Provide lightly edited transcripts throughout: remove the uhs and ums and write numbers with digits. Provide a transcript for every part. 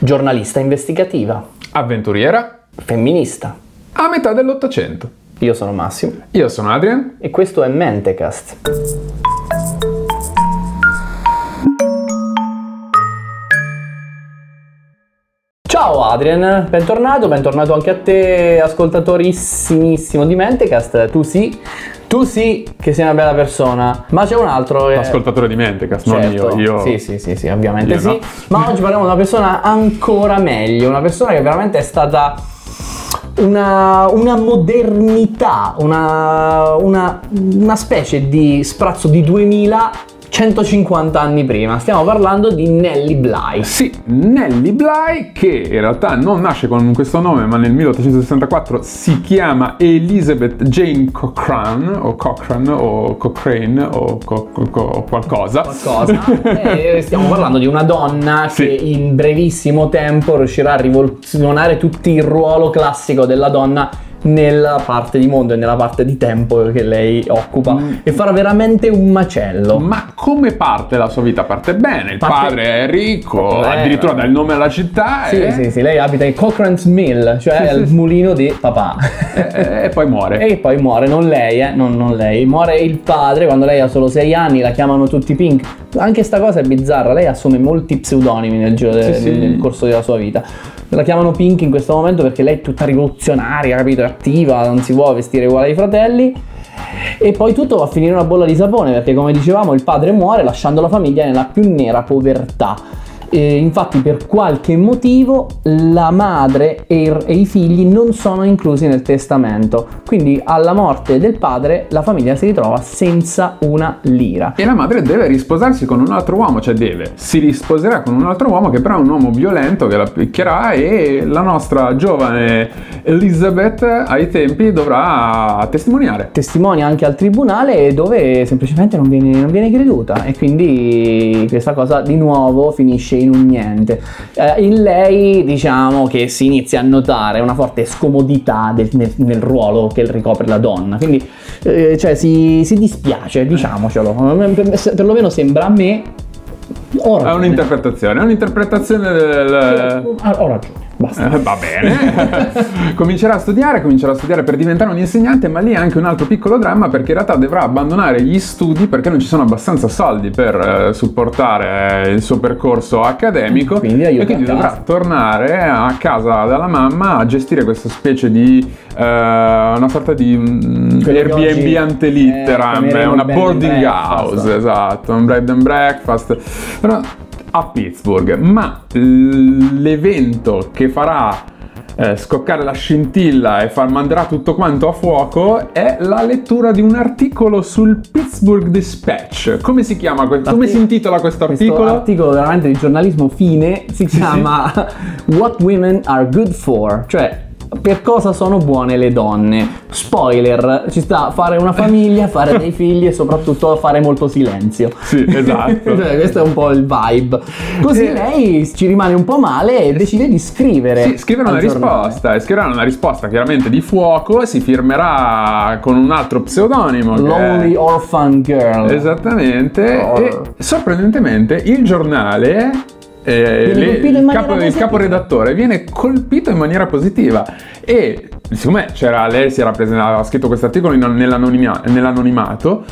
Giornalista investigativa. Avventuriera. Femminista. A metà dell'800. Io sono Massimo. Io sono Adrian. E questo è Mentecast. Ciao Adrian, bentornato anche a te, ascoltatorissimissimo di Mentecast. Tu sì che sei una bella persona, ma c'è un altro ascoltatore di Mentecast, certo. Non io. Sì, ovviamente io sì. No. Ma oggi parliamo di una persona ancora meglio, una persona che veramente è stata una modernità, una specie di sprazzo di 2150 anni prima. Stiamo parlando di Nelly Bly. Sì, Nelly Bly, che in realtà non nasce con questo nome, ma nel 1864 si chiama Elizabeth Jane Cochrane o qualcosa. Stiamo parlando di una donna che in brevissimo tempo riuscirà a rivoluzionare tutto il ruolo classico della donna nella parte di mondo e nella parte di tempo che lei occupa e farà veramente un macello. Ma come parte la sua vita? Parte bene, padre è ricco, addirittura dà il nome alla città. Sì, lei abita in Cochrane's Mill, cioè il mulino di papà. E poi muore, non lei, muore il padre quando lei ha solo 6 anni, la chiamano tutti Pink. Anche sta cosa è bizzarra, lei assume molti pseudonimi nel corso della sua vita. La chiamano Pink in questo momento perché lei è tutta rivoluzionaria, capito? È attiva, non si può vestire uguale ai fratelli. E poi tutto va a finire una bolla di sapone perché, come dicevamo, il padre muore lasciando la famiglia nella più nera povertà. Infatti per qualche motivo la madre e i figli non sono inclusi nel testamento, quindi alla morte del padre la famiglia si ritrova senza una lira e la madre deve risposarsi con un altro uomo, si risposerà con un altro uomo che però è un uomo violento che la picchierà, e la nostra giovane Elizabeth ai tempi dovrà testimonia anche al tribunale, dove semplicemente non viene creduta, e quindi questa cosa di nuovo finisce in un niente. In lei che si inizia a notare una forte scomodità nel ruolo che ricopre la donna, quindi si dispiace, diciamocelo, perlomeno sembra a me. È un'interpretazione del... Ho ragione. Basta. Va bene. Comincerà a studiare per diventare un insegnante, ma lì è anche un altro piccolo dramma perché in realtà dovrà abbandonare gli studi perché non ci sono abbastanza soldi per supportare il suo percorso accademico, quindi dovrà tornare a casa dalla mamma a gestire questa specie di una sorta di Airbnb ante litteram, una boarding house, esatto, un bed and breakfast però a Pittsburgh. Ma l'evento che farà scoccare la scintilla e manderà tutto quanto a fuoco è la lettura di un articolo sul Pittsburgh Dispatch. Come si chiama? Come si intitola questo articolo? Questo articolo veramente di giornalismo fine si chiama What Women Are Good For, cioè per cosa sono buone le donne. Spoiler, ci sta a fare una famiglia, fare dei figli e soprattutto fare molto silenzio. Sì, esatto. Questo è un po' il vibe. Così lei ci rimane un po' male e decide di scrivere. Sì, scriverà una risposta chiaramente di fuoco, si firmerà con un altro pseudonimo. Lonely Orphan Girl. Esattamente. E sorprendentemente il giornale... il caporedattore viene colpito in maniera positiva e siccome lei aveva scritto questo articolo nell'anonimato,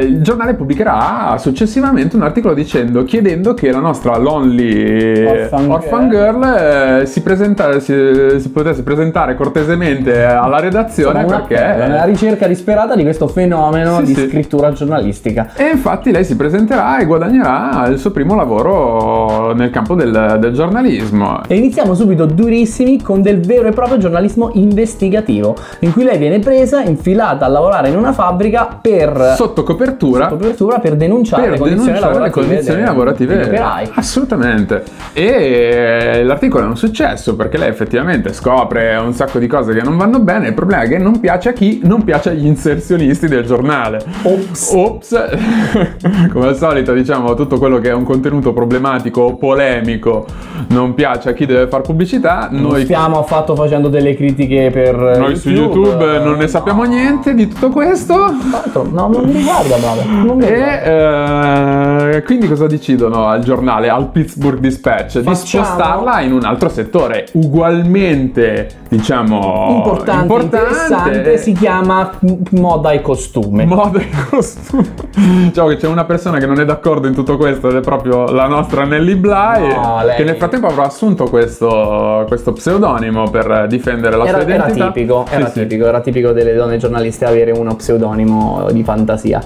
il giornale pubblicherà successivamente un articolo chiedendo che la nostra Lonely Orphan Girl si potesse presentare cortesemente alla redazione perché è una ricerca disperata di questo fenomeno di scrittura giornalistica. E infatti lei si presenterà e guadagnerà il suo primo lavoro nel campo del giornalismo. E iniziamo subito durissimi con del vero e proprio giornalismo investigativo, in cui lei viene presa, infilata a lavorare in una fabbrica sotto copertura per denunciare le condizioni lavorative degli operai. Assolutamente. E l'articolo è un successo perché lei effettivamente scopre un sacco di cose che non vanno bene. Il problema è che non piace a chi? Non piace agli inserzionisti del giornale. Ops. Come al solito, tutto quello che è un contenuto problematico o polemico non piace a chi deve fare pubblicità. Non stiamo affatto facendo delle critiche per per noi su YouTube non ne sappiamo niente di tutto questo. No, non mi riguarda, vabbè. E quindi cosa decidono al giornale, al Pittsburgh Dispatch? Di spostarla in un altro settore ugualmente, diciamo, importante, interessante. Si chiama moda e costume. Moda e costume. Diciamo che c'è una persona che non è d'accordo in tutto questo ed è proprio la nostra Nelly Bly, che nel frattempo avrà assunto questo pseudonimo per difendere la sua identità. Era tipico delle donne giornaliste avere uno pseudonimo di fantasia.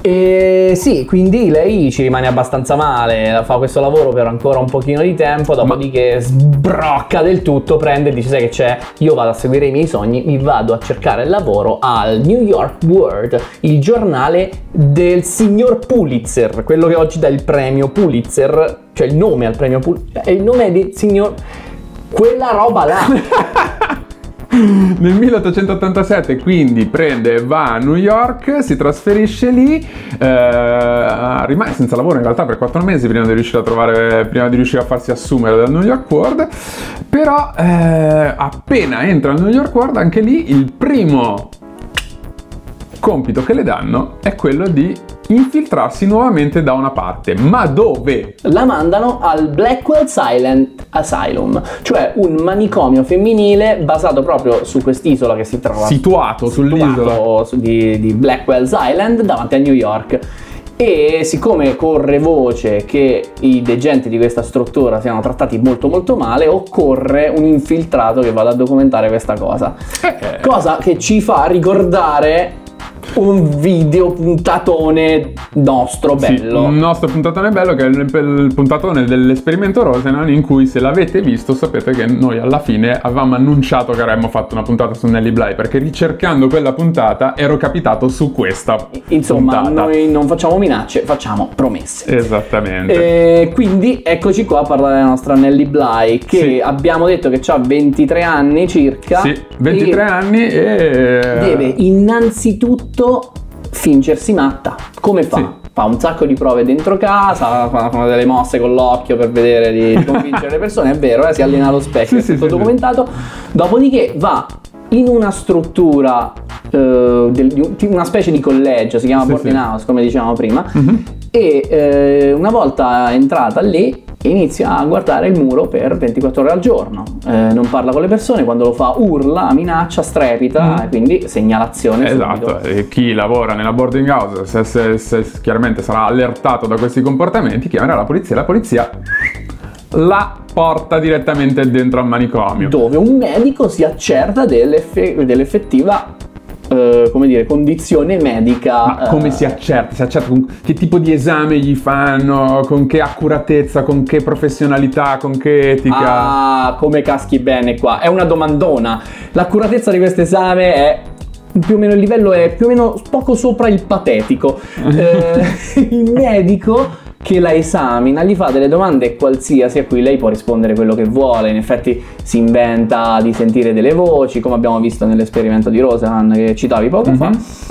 E sì, quindi lei ci rimane abbastanza male, fa questo lavoro per ancora un pochino di tempo, dopodiché sbrocca del tutto, prende e dice: sai che c'è? Io vado a seguire i miei sogni, mi vado a cercare il lavoro al New York World, il giornale del signor Pulitzer, quello che oggi dà il premio Pulitzer, cioè il nome al premio Pulitzer, il nome è del signor... quella roba là. Nel 1887 quindi prende e va a New York, si trasferisce lì, rimane senza lavoro in realtà per 4 mesi prima di riuscire a farsi assumere dal New York World. Però appena entra al New York World, anche lì il primo compito che le danno è quello di infiltrarsi nuovamente da una parte. Ma dove? La mandano al Blackwell's Island Asylum, cioè un manicomio femminile basato proprio su quest'isola che si trova sull'isola di Blackwell's Island davanti a New York. E siccome corre voce che i degenti di questa struttura siano trattati molto molto male, occorre un infiltrato che vada a documentare questa cosa. Cosa che ci fa ricordare un video puntatone nostro bello. Un nostro puntatone bello, che è il puntatone dell'esperimento Rosenhan, in cui, se l'avete visto, sapete che noi alla fine avevamo annunciato che avremmo fatto una puntata su Nelly Bly, perché ricercando quella puntata ero capitato su questa puntata. Noi non facciamo minacce, facciamo promesse. Esattamente. E quindi eccoci qua a parlare della nostra Nelly Bly, che abbiamo detto che ha 23 anni circa. Sì, 23 anni e... deve innanzitutto fingersi matta. Come fa? Fa un sacco di prove dentro casa, fa delle mosse con l'occhio per vedere di convincere le persone, è vero, si allena allo specchio, è tutto documentato. Dopodiché va in una struttura, una specie di collegio, si chiama boarding house, come dicevamo prima, e una volta entrata lì inizia a guardare il muro per 24 ore al giorno, non parla con le persone, quando lo fa urla, minaccia, strepita, e quindi segnalazione subito. E chi lavora nella boarding house, se chiaramente sarà allertato da questi comportamenti, chiamerà la polizia e la polizia la porta direttamente dentro al manicomio, dove un medico si accerta dell'effettiva condizione medica. Ma come si accerta? Si accerta con che tipo di esame gli fanno, con che accuratezza, con che professionalità, con che etica? Come caschi bene qua, è una domandona. L'accuratezza di questo esame è più o meno, il livello è più o meno poco sopra il patetico. Il medico che la esamina gli fa delle domande qualsiasi, a cui lei può rispondere quello che vuole. In effetti si inventa di sentire delle voci, come abbiamo visto nell'esperimento di Rosenhan che citavi poco fa.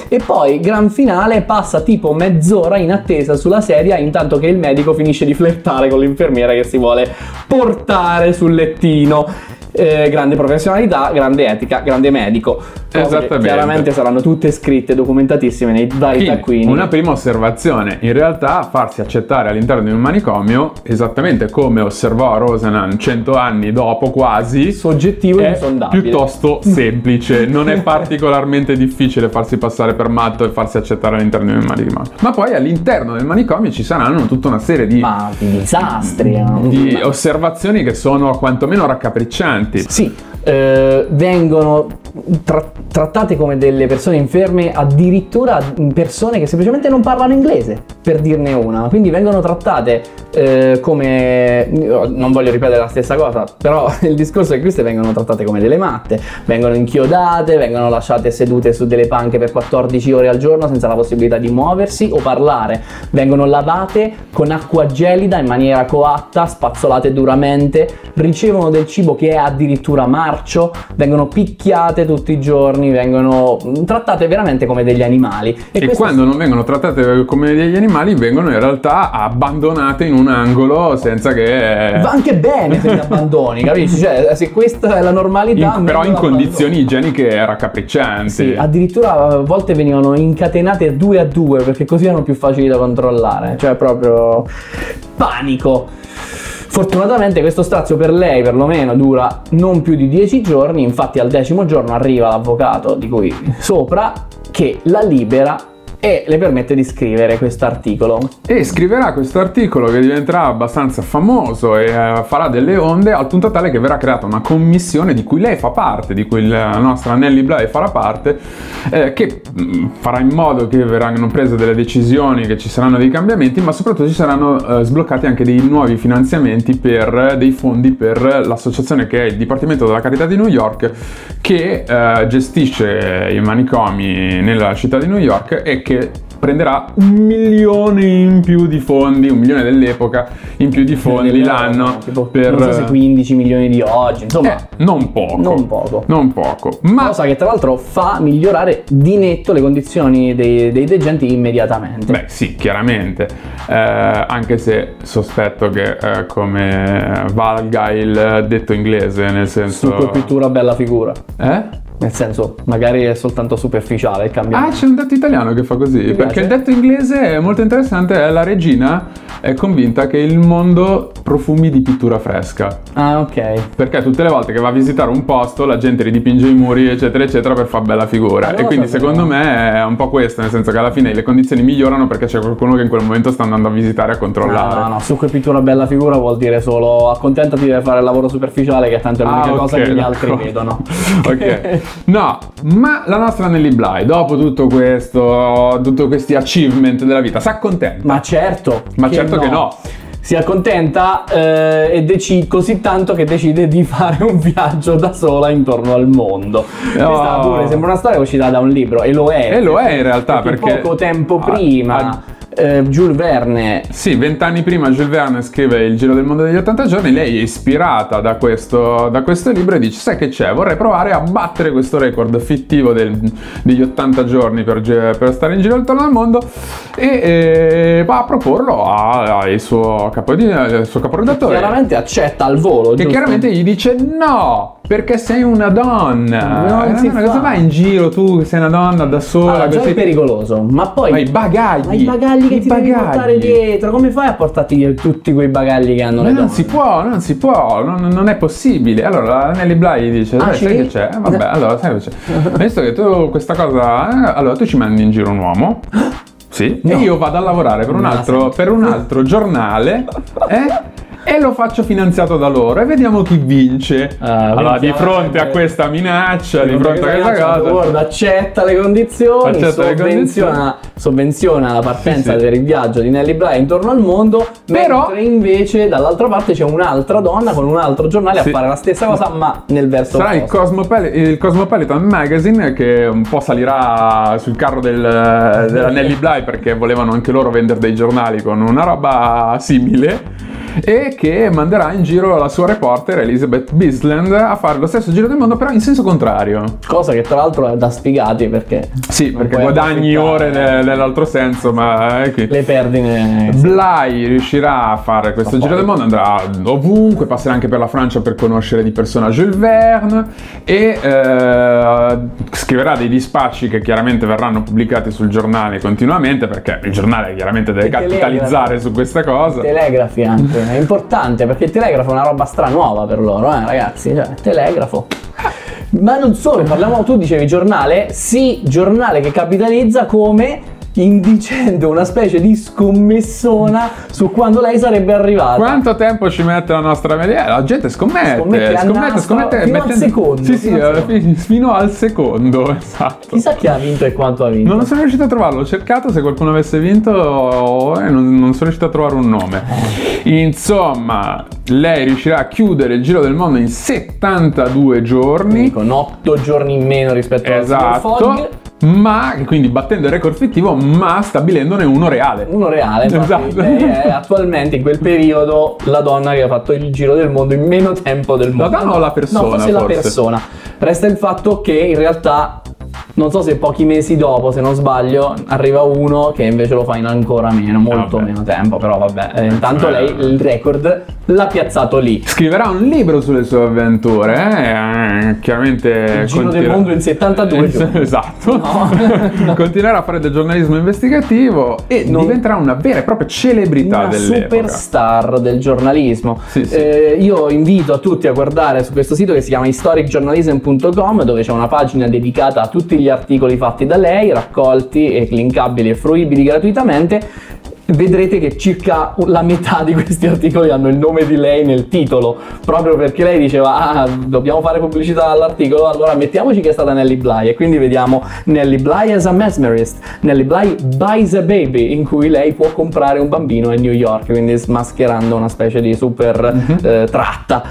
E poi, gran finale, passa tipo mezz'ora in attesa sulla sedia, intanto che il medico finisce di flirtare con l'infermiera che si vuole portare sul lettino. Grande professionalità, grande etica, grande medico. Esattamente. Chiaramente saranno tutte scritte, documentatissime nei vari taccuini. Una prima osservazione: in realtà farsi accettare all'interno di un manicomio, esattamente come osservò Rosenhan 100 anni dopo quasi, soggettivo e insondabile, piuttosto semplice. Non è particolarmente difficile farsi passare per matto e farsi accettare all'interno di un manicomio. Ma poi all'interno del manicomio ci saranno tutta una serie di disastri, di osservazioni che sono quantomeno raccapriccianti. Sì, vengono trattate come delle persone inferme, addirittura persone che semplicemente non parlano inglese, per dirne una. Quindi vengono trattate come... non voglio ripetere la stessa cosa, però il discorso è che queste vengono trattate come delle matte, vengono inchiodate, vengono lasciate sedute su delle panche per 14 ore al giorno senza la possibilità di muoversi o parlare, vengono lavate con acqua gelida in maniera coatta, spazzolate duramente, ricevono del cibo che è addirittura marcio, vengono picchiate, tutti i giorni vengono trattate veramente come degli animali. E quando non vengono trattate come degli animali, vengono in realtà abbandonate in un angolo senza che... Va anche bene se li abbandoni, capisci? Cioè, se questa è la normalità... però in condizioni igieniche raccapriccianti. Sì, addirittura a volte venivano incatenate 2 a 2 perché così erano più facili da controllare. Cioè, proprio... panico! Fortunatamente questo strazio per lei perlomeno dura non più di 10 giorni, infatti al 10° giorno arriva l'avvocato di cui sopra che la libera e le permette di scrivere quest'articolo. E scriverà quest'articolo che diventerà abbastanza famoso e farà delle onde, al punto tale che verrà creata una commissione di cui lei fa parte, di cui la nostra Nelly Bly farà parte, che farà in modo che verranno prese delle decisioni, che ci saranno dei cambiamenti, ma soprattutto ci saranno sbloccati anche dei nuovi finanziamenti per dei fondi per l'associazione che è il Dipartimento della Carità di New York, che gestisce i manicomi nella città di New York e che prenderà 1 milione in più di fondi, 1 milione dell'epoca in più di fondi l'anno, tipo, per non so se 15 milioni di oggi, insomma non poco, ma cosa che tra l'altro fa migliorare di netto le condizioni dei degenti immediatamente. Beh sì, chiaramente, anche se sospetto che come valga il detto inglese, nel senso super pittura bella figura, eh? Nel senso, magari è soltanto superficiale il cambiamento. Ah, c'è un detto italiano che fa così, perché il detto inglese è molto interessante. La regina è convinta che il mondo profumi di pittura fresca. Ah, ok. Perché tutte le volte che va a visitare un posto la gente ridipinge i muri, eccetera, eccetera, per far bella figura. E quindi secondo me è un po' questo, nel senso che alla fine le condizioni migliorano perché c'è qualcuno che in quel momento sta andando a visitare, a controllare. No, su quel pittura bella figura vuol dire solo accontentati di fare il lavoro superficiale, che tanto è l'unica cosa che gli altri vedono. Ok. No, ma la nostra Nelly Bly, dopo tutto questo, tutti questi achievement della vita, si accontenta? Ma certo che no. Si accontenta e così tanto che decide di fare un viaggio da sola intorno al mondo. Questa pure sembra una storia uscita da un libro, e lo è in realtà, perché poco tempo prima... Jules Verne. Sì, 20 anni prima Jules Verne scrive Il Giro del Mondo degli 80 giorni, lei è ispirata da questo libro e dice: sai che c'è? Vorrei provare a battere questo record fittivo degli 80 giorni per stare in giro intorno al mondo, e va a proporlo al suo caporedattore. Chiaramente accetta al volo, che giusto? Chiaramente gli dice no! Perché sei una donna, cosa vai in giro tu che sei una donna da sola? Allora, già è pericoloso, ma poi ma i bagagli che ti devi portare dietro, come fai a portarti dietro tutti quei bagagli che hanno le donne? Non si può, non è possibile. Allora Nelly Bly dice: sai che c'è? Vabbè, allora sai che c'è, visto che tu questa cosa, allora tu ci mandi in giro un uomo. Sì, no. E io vado a lavorare per un altro giornale, e lo faccio finanziato da loro e vediamo chi vince. Allora, di fronte a questa minaccia, di fronte a questa cosa, guarda, accetta le condizioni, sovvenziona la partenza per il viaggio di Nelly Bly intorno al mondo. Però invece dall'altra parte c'è un'altra donna con un altro giornale a fare la stessa cosa, ma nel verso opposto. Sarà il Cosmopolitan Magazine che un po' salirà sul carro della Nelly Bly, perché volevano anche loro vendere dei giornali con una roba simile, e che manderà in giro la sua reporter Elizabeth Bisland a fare lo stesso giro del mondo, però in senso contrario, cosa che tra l'altro è da sfigati, perché guadagni ore nell'altro senso, ma le perdine. Bly riuscirà a fare questo giro del mondo, andrà ovunque, passerà anche per la Francia per conoscere di persona Jules Verne e scriverà dei dispacci che chiaramente verranno pubblicati sul giornale continuamente, perché il giornale chiaramente deve capitalizzare su questa cosa. Telegrafi anche è importante, perché il telegrafo è una roba stranuova per loro, ragazzi, cioè telegrafo. Ma non solo, tu dicevi giornale, sì, giornale che capitalizza come indicendo una specie di scommessona su quando lei sarebbe arrivata. Quanto tempo ci mette la nostra media? La gente scommette fino al secondo. Sì, fino al secondo, esatto. Chissà chi ha vinto e quanto ha vinto. Non sono riuscito a trovarlo, ho cercato se qualcuno avesse vinto e non sono riuscito a trovare un nome. Insomma, lei riuscirà a chiudere il giro del mondo in 72 giorni, con 8 giorni in meno rispetto al Fogg. ma quindi battendo il record fittivo ma stabilendone uno reale, infatti, esatto. Lei è attualmente in quel periodo la donna che ha fatto il giro del mondo in meno tempo del mondo. La donna o la persona? No, forse. La persona. Resta il fatto che in realtà non so se pochi mesi dopo, se non sbaglio, arriva uno che invece lo fa in ancora meno, molto meno tempo, però vabbè, intanto lei il record l'ha piazzato lì. Scriverà un libro sulle sue avventure, chiaramente il giro del mondo in 72 giorni. Esatto, no. Continuerà a fare del giornalismo investigativo e diventerà una vera e propria celebrità dell'epoca, una superstar del giornalismo. Sì. Io invito a tutti a guardare su questo sito che si chiama historicjournalism.com, dove c'è una pagina dedicata a tutti gli articoli fatti da lei, raccolti e linkabili e fruibili gratuitamente. Vedrete che circa la metà di questi articoli hanno il nome di lei nel titolo, proprio perché lei diceva dobbiamo fare pubblicità all'articolo, allora mettiamoci che è stata Nelly Bly, e quindi vediamo Nelly Bly as a mesmerist, Nelly Bly buys a baby, in cui lei può comprare un bambino a New York, quindi smascherando una specie di super tratta.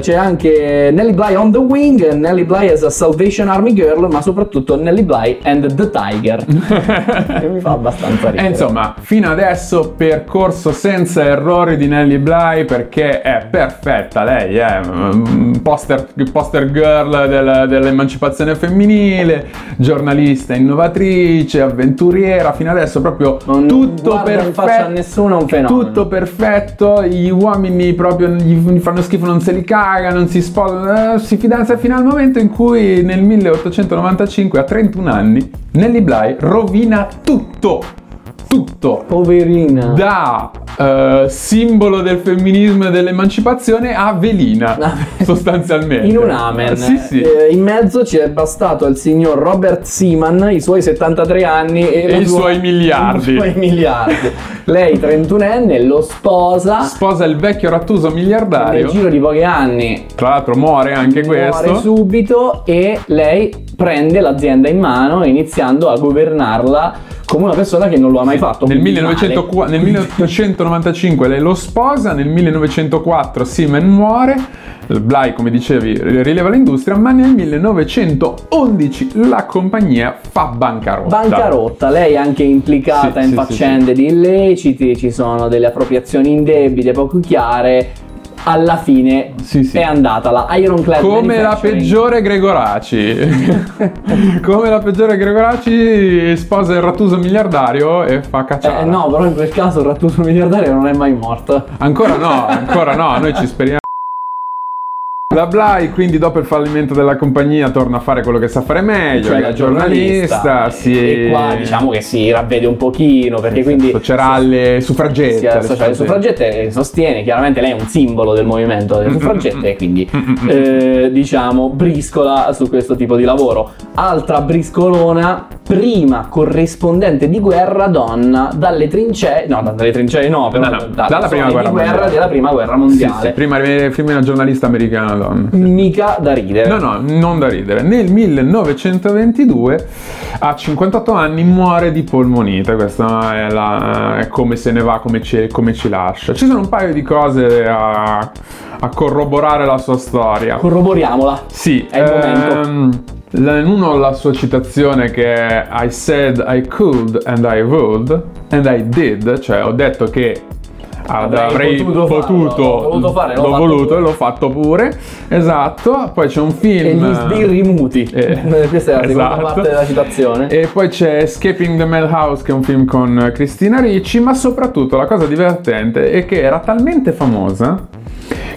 C'è anche Nelly Bly on the wing, Nelly Bly as a Salvation Army girl, ma soprattutto Nelly Bly and the tiger, che mi fa abbastanza ridere. E insomma, fino adesso percorso senza errori di Nelly Bly, perché è perfetta, lei è poster girl dell'emancipazione femminile, giornalista, innovatrice, avventuriera, fino adesso proprio non tutto perfetto, nessuno un fenomeno, tutto perfetto, gli uomini proprio gli fanno schifo, non se li caga, non si sposano, si fidanza, fino al momento in cui nel 1895 a 31 anni Nelly Bly rovina tutto, poverina, da simbolo del femminismo e dell'emancipazione a velina, sostanzialmente, in un amen. Sì. In mezzo ci è bastato il signor Robert Seaman, i suoi 73 anni e i suoi miliardi. Lei 31enne lo sposa il vecchio rattuso miliardario nel giro di pochi anni, tra l'altro muore subito, e lei prende l'azienda in mano iniziando a governarla come una persona che non lo ha mai fatto. Nel 1895 lei lo sposa, nel 1904 Seaman muore, Bly, come dicevi, rileva l'industria, ma nel 1911 la compagnia fa bancarotta. Lei è anche implicata in faccende di illeciti, ci sono delle appropriazioni indebite poco chiare. Alla fine è andata la Ironclad come la peggiore Gregoraci. Sposa il rattuso miliardario e fa cacciare. No, però in quel caso il rattuso miliardario non è mai morto. Ancora no, noi ci speriamo. La Bly quindi, dopo il fallimento della compagnia, torna a fare quello che sa fare meglio, cioè la giornalista. E qua diciamo che si ravvede un pochino, perché quindi c'era le suffragette, sostiene, chiaramente lei è un simbolo del movimento delle suffragette, e quindi diciamo briscola su questo tipo di lavoro. Altra briscolona, prima corrispondente di guerra donna dalla prima guerra mondiale. Prima una giornalista americana. Mica da ridere. No, non da ridere. Nel 1922 a 58 anni muore di polmonite. Questa è come se ne va, come ci lascia. Ci sono un paio di cose a corroborare la sua storia. Corroboriamola. Sì. È il momento. Uno, la sua citazione che è I said I could and I would and I did, cioè ho detto che avrei potuto, l'ho voluto e l'ho fatto pure, esatto. Poi c'è un film e gli sbirri muti, questa è la seconda parte della citazione. E poi c'è Escaping the Madhouse, che è un film con Cristina Ricci, ma soprattutto la cosa divertente è che era talmente famosa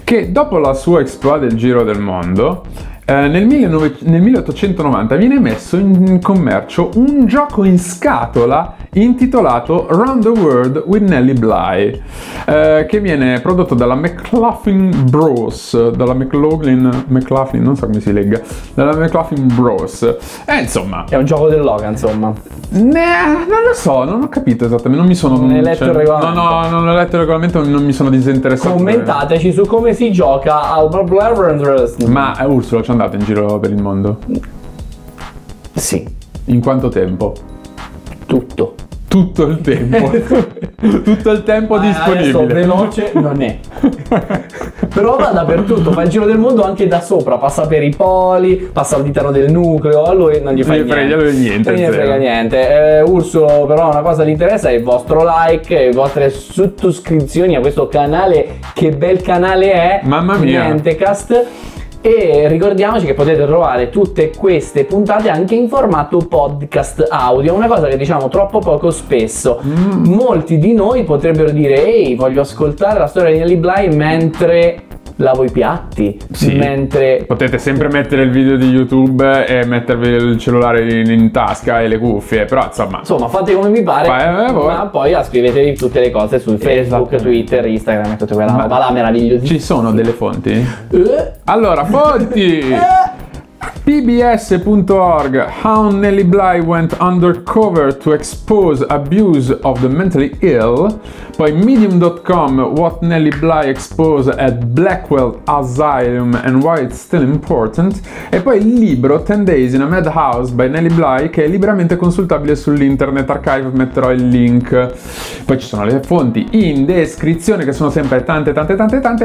che dopo la sua exploit del giro del mondo nel 1890 viene messo in commercio un gioco in scatola intitolato Round the World with Nelly Bly, che viene prodotto dalla McLaughlin Bros, non so come si legga, dalla McLaughlin Bros, insomma è un gioco del Logan, insomma non lo so, non ho capito esattamente, non ho letto il regolamento, non mi sono disinteressato. Commentateci su come si gioca al Blablabla. Ma Ursula ci è andato in giro per il mondo? Sì. In quanto tempo? Tutto il tempo. tutto il tempo disponibile. Adesso veloce non è. Però va dappertutto, fa il giro del mondo anche da sopra, passa per i poli, passa all'interno del nucleo, a lui non gli frega niente. Non gli frega niente. Ursulo, però una cosa gli interessa è il vostro like, le vostre sottoscrizioni a questo canale, che bel canale è. Mamma mia. Nientecast. E ricordiamoci che potete trovare tutte queste puntate anche in formato podcast audio, una cosa che diciamo troppo poco spesso. Molti di noi potrebbero dire: ehi, voglio ascoltare la storia di Nelly Bly mentre lavo i piatti. Sì, mentre potete sempre mettere il video di YouTube e mettervi il cellulare in tasca e le cuffie, però insomma fate come vi pare, ma poi scrivetevi tutte le cose su Facebook, Twitter, Instagram e tutta quella roba là meravigliosa. Ci sono delle fonti? Allora, fonti! PBS.org, How Nelly Bly Went Undercover to Expose Abuse of the Mentally Ill. Poi Medium.com, What Nelly Bly Exposed at Blackwell Asylum and Why It's Still Important. E poi il libro 10 Days in a Madhouse by Nelly Bly, che è liberamente consultabile sull'Internet Archive, metterò il link. Poi ci sono le fonti in descrizione, che sono sempre tante,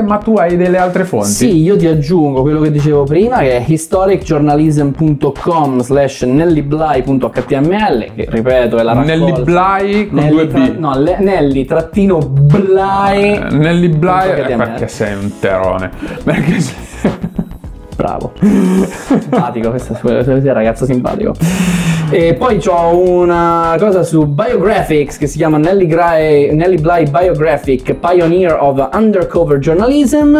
ma tu hai delle altre fonti. Sì, io ti aggiungo quello che dicevo prima, che è historicjournalism.com/nellybly.html, che ripeto è la raccolta Nelly Bly con due B, no, Nelly-Bly Nelly Bly, perché sei un terone, perché sei... bravo simpatico, questo è un ragazzo simpatico. E poi c'ho una cosa su Biographics che si chiama Nelly Bly Biographic, Pioneer of Undercover Journalism.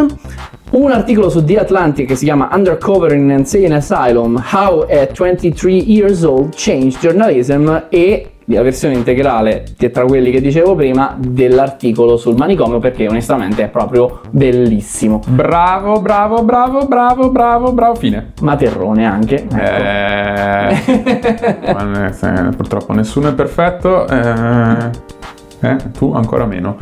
Un articolo su The Atlantic che si chiama Undercover in an Insane Asylum, How a 23 Years Old Changed Journalism, e la versione integrale, tra quelli che dicevo prima, dell'articolo sul manicomio, perché onestamente è proprio bellissimo. Bravo, fine. Ma terrone anche, ecco. Purtroppo nessuno è perfetto, tu ancora meno.